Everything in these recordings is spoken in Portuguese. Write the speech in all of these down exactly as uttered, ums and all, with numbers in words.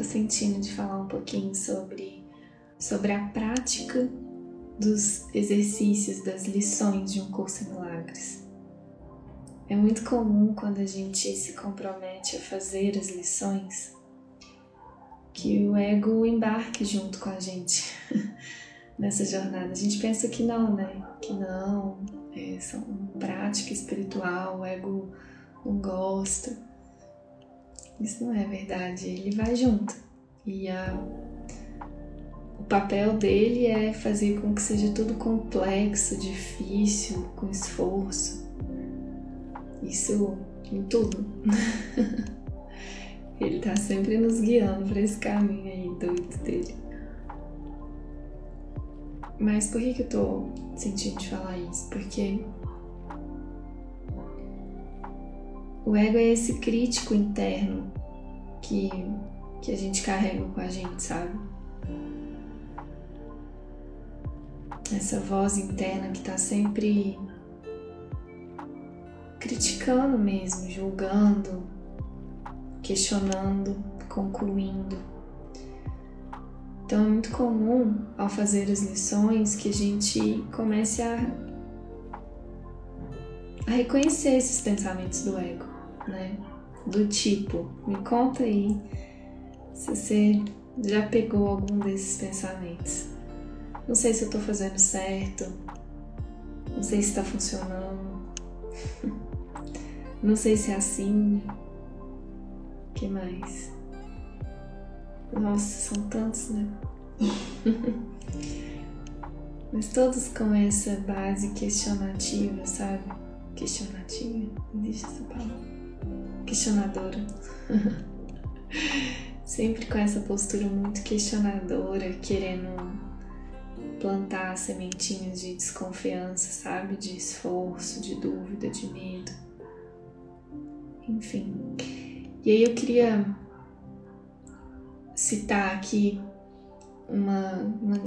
tô sentindo de falar um pouquinho sobre, sobre a prática dos exercícios, das lições de Um Curso em Milagres. É muito comum quando a gente se compromete a fazer as lições, que o ego embarque junto com a gente nessa jornada. A gente pensa que não, né? Que não, é só uma prática espiritual, o ego não gosta. Isso não é verdade, ele vai junto. E a, o papel dele é fazer com que seja tudo complexo, difícil, com esforço. Isso em tudo. Ele tá sempre nos guiando para esse caminho aí doido dele. Mas por que que eu tô sentindo de falar isso? Porque o ego é esse crítico interno que, que a gente carrega com a gente, sabe? Essa voz interna que tá sempre criticando mesmo, julgando, questionando, concluindo. Então é muito comum, ao fazer as lições, que a gente comece a, a reconhecer esses pensamentos do ego, né? Do tipo, me conta aí se você já pegou algum desses pensamentos. Não sei se eu tô fazendo certo, não sei se tá funcionando, não sei se é assim. O que mais? Nossa, são tantos, né? Mas todos com essa base questionativa, sabe? Questionativa? Existe essa palavra? Questionadora. Sempre com essa postura muito questionadora, querendo plantar sementinhas de desconfiança, sabe? De esforço, de dúvida, de medo. Enfim. E aí eu queria citar aqui uma, uma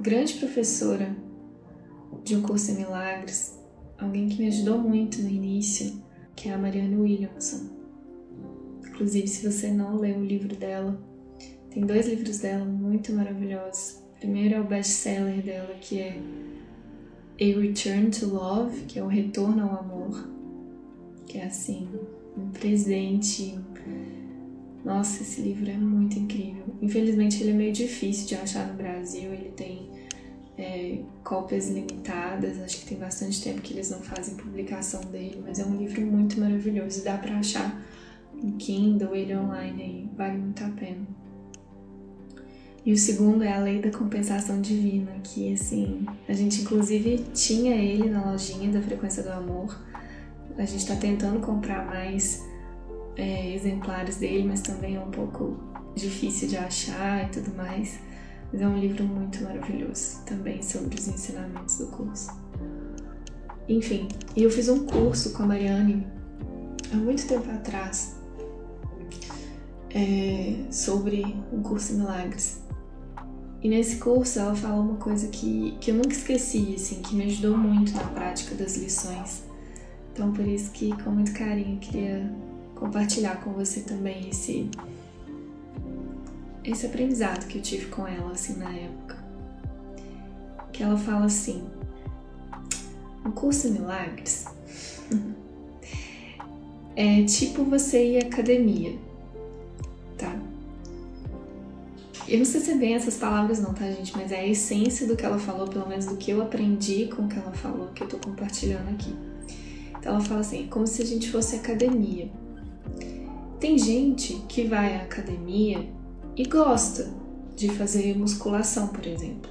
grande professora de Um Curso em Milagres, alguém que me ajudou muito no início, que é a Marianne Williamson. Inclusive, se você não leu o livro dela, tem dois livros dela muito maravilhosos. O primeiro é o best-seller dela, que é A Return to Love, que é o retorno ao amor, que é assim... um presente. Nossa, esse livro é muito incrível. Infelizmente ele é meio difícil de achar no Brasil, ele tem é, cópias limitadas, acho que tem bastante tempo que eles não fazem publicação dele, mas é um livro muito maravilhoso, dá pra achar em Kindle, ele online aí, vale muito a pena. E o segundo é A Lei da Compensação Divina, que assim, a gente inclusive tinha ele na lojinha da Frequência do Amor. A gente está tentando comprar mais é, exemplares dele, mas também é um pouco difícil de achar e tudo mais. Mas é um livro muito maravilhoso também sobre os ensinamentos do curso. Enfim, e eu fiz um curso com a Marianne há muito tempo atrás é, sobre Um Curso em Milagres. E nesse curso ela falou uma coisa que, que eu nunca esqueci, assim, que me ajudou muito na prática das lições. Então, por isso que, com muito carinho, eu queria compartilhar com você também esse, esse aprendizado que eu tive com ela, assim, na época. Que ela fala assim, Um Curso em Milagres é tipo você ir à academia, tá? Eu não sei se é bem essas palavras não, tá, gente? Mas é a essência do que ela falou, pelo menos do que eu aprendi com o que ela falou, que eu tô compartilhando aqui. Ela fala assim, como se a gente fosse academia. Tem gente que vai à academia e gosta de fazer musculação, por exemplo.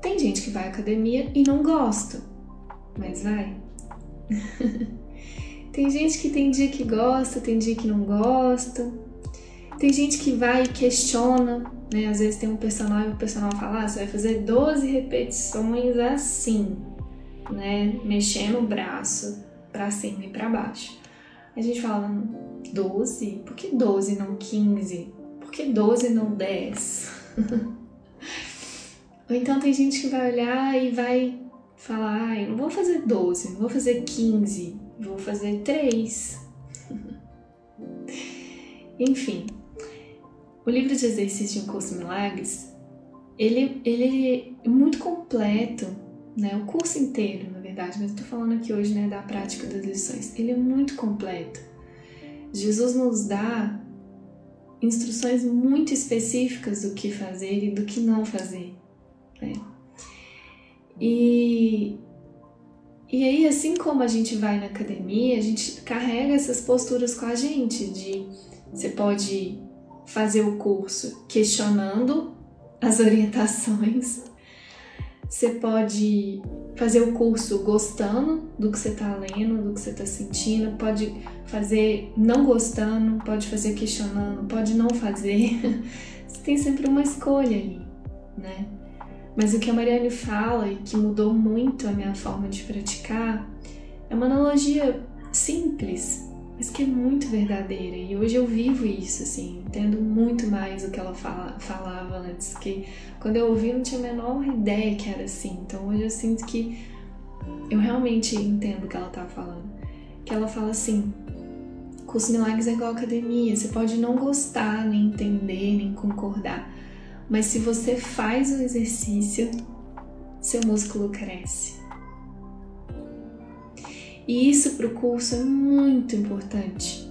Tem gente que vai à academia e não gosta, mas vai. Tem gente que tem dia que gosta, tem dia que não gosta. Tem gente que vai e questiona, né? Às vezes tem um personal e o personal fala, ah, você vai fazer doze repetições assim. Né, mexendo o braço pra cima e pra baixo. A gente fala doze? Por que doze não quinze? Por que doze não dez? Ou então tem gente que vai olhar e vai falar, ai, não vou fazer doze, não vou fazer quinze, vou fazer três. Enfim, O livro de exercício de um curso em milagres, ele, ele é muito completo, né? O curso inteiro, na verdade, mas eu estou falando aqui hoje, né, da prática das lições. Ele é muito completo. Jesus nos dá instruções muito específicas do que fazer e do que não fazer, né? E, e aí, assim como a gente vai na academia, a gente carrega essas posturas com a gente, de você pode fazer o curso questionando as orientações, você pode fazer o curso gostando do que você está lendo, do que você está sentindo, pode fazer não gostando, pode fazer questionando, pode não fazer. Você tem sempre uma escolha ali, né? Mas o que a Marianne fala e que mudou muito a minha forma de praticar é uma analogia simples, mas que é muito verdadeira. E hoje eu vivo isso, assim, entendo muito mais o que ela fala, falava antes, que quando eu ouvi eu não tinha a menor ideia que era assim. Então hoje eu sinto que eu realmente entendo o que ela tá falando. Que ela fala assim, curso milagres é igual academia, você pode não gostar, nem entender, nem concordar, mas se você faz o exercício, seu músculo cresce. E isso para o curso é muito importante,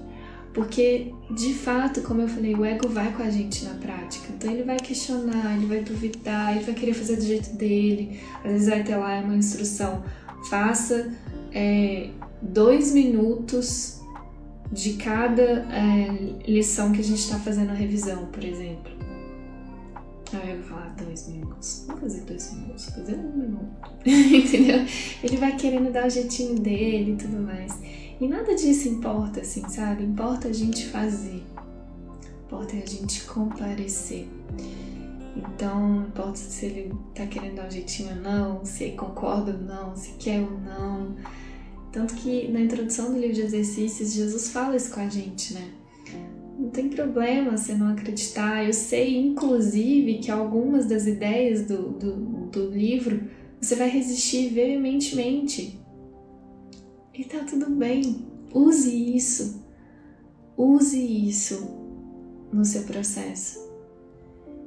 porque de fato, como eu falei, o ego vai com a gente na prática, então ele vai questionar, ele vai duvidar, ele vai querer fazer do jeito dele, às vezes vai ter lá uma instrução, faça é, dois minutos de cada é, lição que a gente está fazendo a revisão, por exemplo. Aí eu vou falar dois minutos, vou fazer dois minutos, vou fazer um minuto, entendeu? Ele vai querendo dar o jeitinho dele e tudo mais. E nada disso importa, assim, sabe? Importa a gente fazer, importa a gente comparecer. Então, importa se ele tá querendo dar um jeitinho ou não, se ele concorda ou não, se quer ou não. Tanto que na introdução do livro de exercícios, Jesus fala isso com a gente, né? Não tem problema você não acreditar. Eu sei, inclusive, que algumas das ideias do, do, do livro você vai resistir veementemente. E tá tudo bem. Use isso. Use isso no seu processo.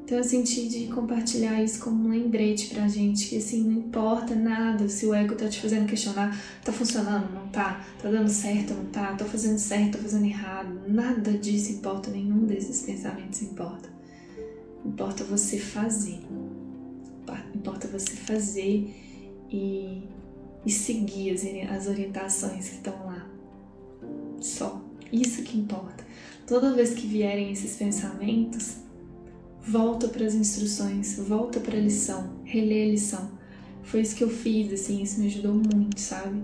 Então eu senti de compartilhar isso como um lembrete pra gente, que assim, não importa nada se o ego tá te fazendo questionar, tá funcionando, não tá, tá dando certo, não tá, tô fazendo certo, tô fazendo errado, nada disso importa, nenhum desses pensamentos importa. Importa você fazer, importa você fazer e, e seguir as, as orientações que estão lá, só, isso que importa. Toda vez que vierem esses pensamentos, volta para as instruções, volta para a lição, relê a lição. Foi isso que eu fiz, assim, isso me ajudou muito, sabe?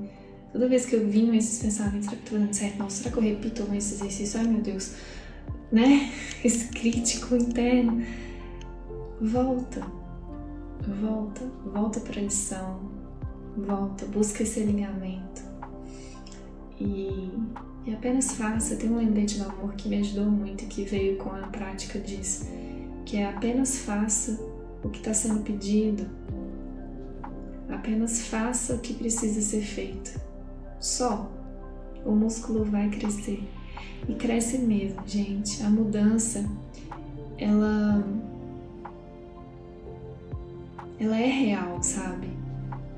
Toda vez que eu vinha esses pensamentos, será que estou dando certo? Não, será que eu repito esse exercício? Ai, meu Deus, né? Esse crítico interno. Volta, volta, volta para a lição, volta, busca esse alinhamento. E, e apenas faça. Tem um lembrete do amor que me ajudou muito e que veio com a prática disso, que é apenas faça o que está sendo pedido, apenas faça o que precisa ser feito, só, o músculo vai crescer, e cresce mesmo, gente. A mudança, ela, ela é real, sabe,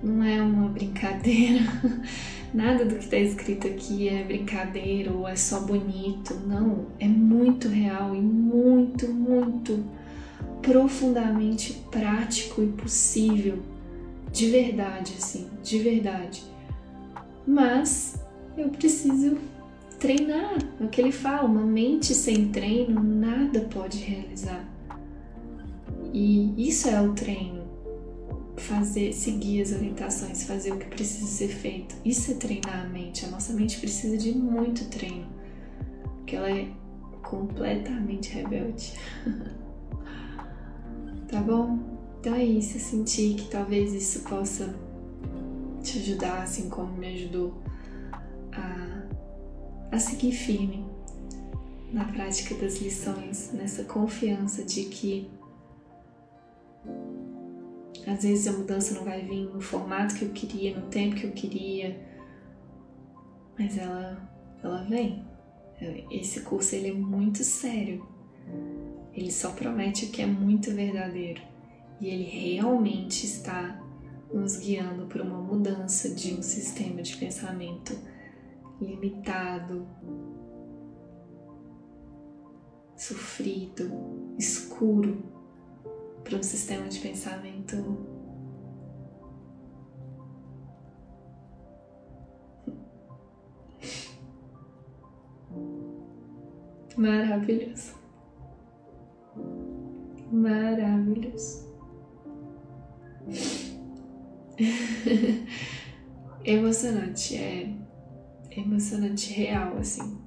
não é uma brincadeira, nada do que está escrito aqui é brincadeira ou é só bonito, não, é muito real e muito, muito profundamente prático e possível, de verdade, assim, de verdade. Mas eu preciso treinar, é o que ele fala, uma mente sem treino nada pode realizar, e isso é o treino. Fazer, seguir as orientações, fazer o que precisa ser feito. Isso é treinar a mente. A nossa mente precisa de muito treino, porque ela é completamente rebelde. Tá bom? Então é isso. Eu senti que talvez isso possa te ajudar, assim como me ajudou a, a seguir firme na prática das lições, nessa confiança de que às vezes a mudança não vai vir no formato que eu queria, no tempo que eu queria, mas ela, ela vem. Esse curso, ele é muito sério. Ele só promete o que é muito verdadeiro e ele realmente está nos guiando por uma mudança de um sistema de pensamento limitado, sofrido, escuro, para um sistema de pensamento maravilhoso. Maravilhoso. Emocionante, é emocionante, real, assim.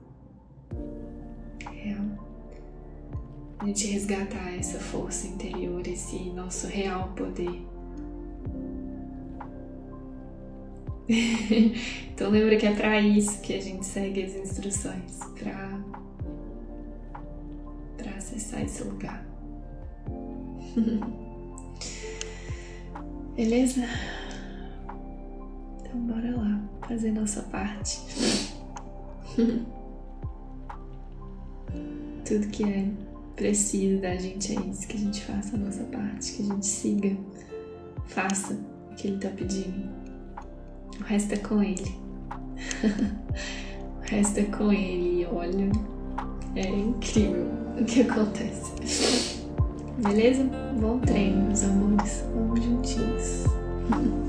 Real. A gente resgatar essa força interior, esse nosso real poder. Então lembra que é pra isso que a gente segue as instruções, pra, pra acessar esse lugar. Beleza? Então bora lá fazer nossa parte. Tudo que é preciso da gente é isso, que a gente faça a nossa parte, que a gente siga, faça o que ele tá pedindo. O resto é com ele. O resto é com ele. E olha, é incrível o que acontece. Beleza? Bom treino, meus amores. Vamos juntinhos.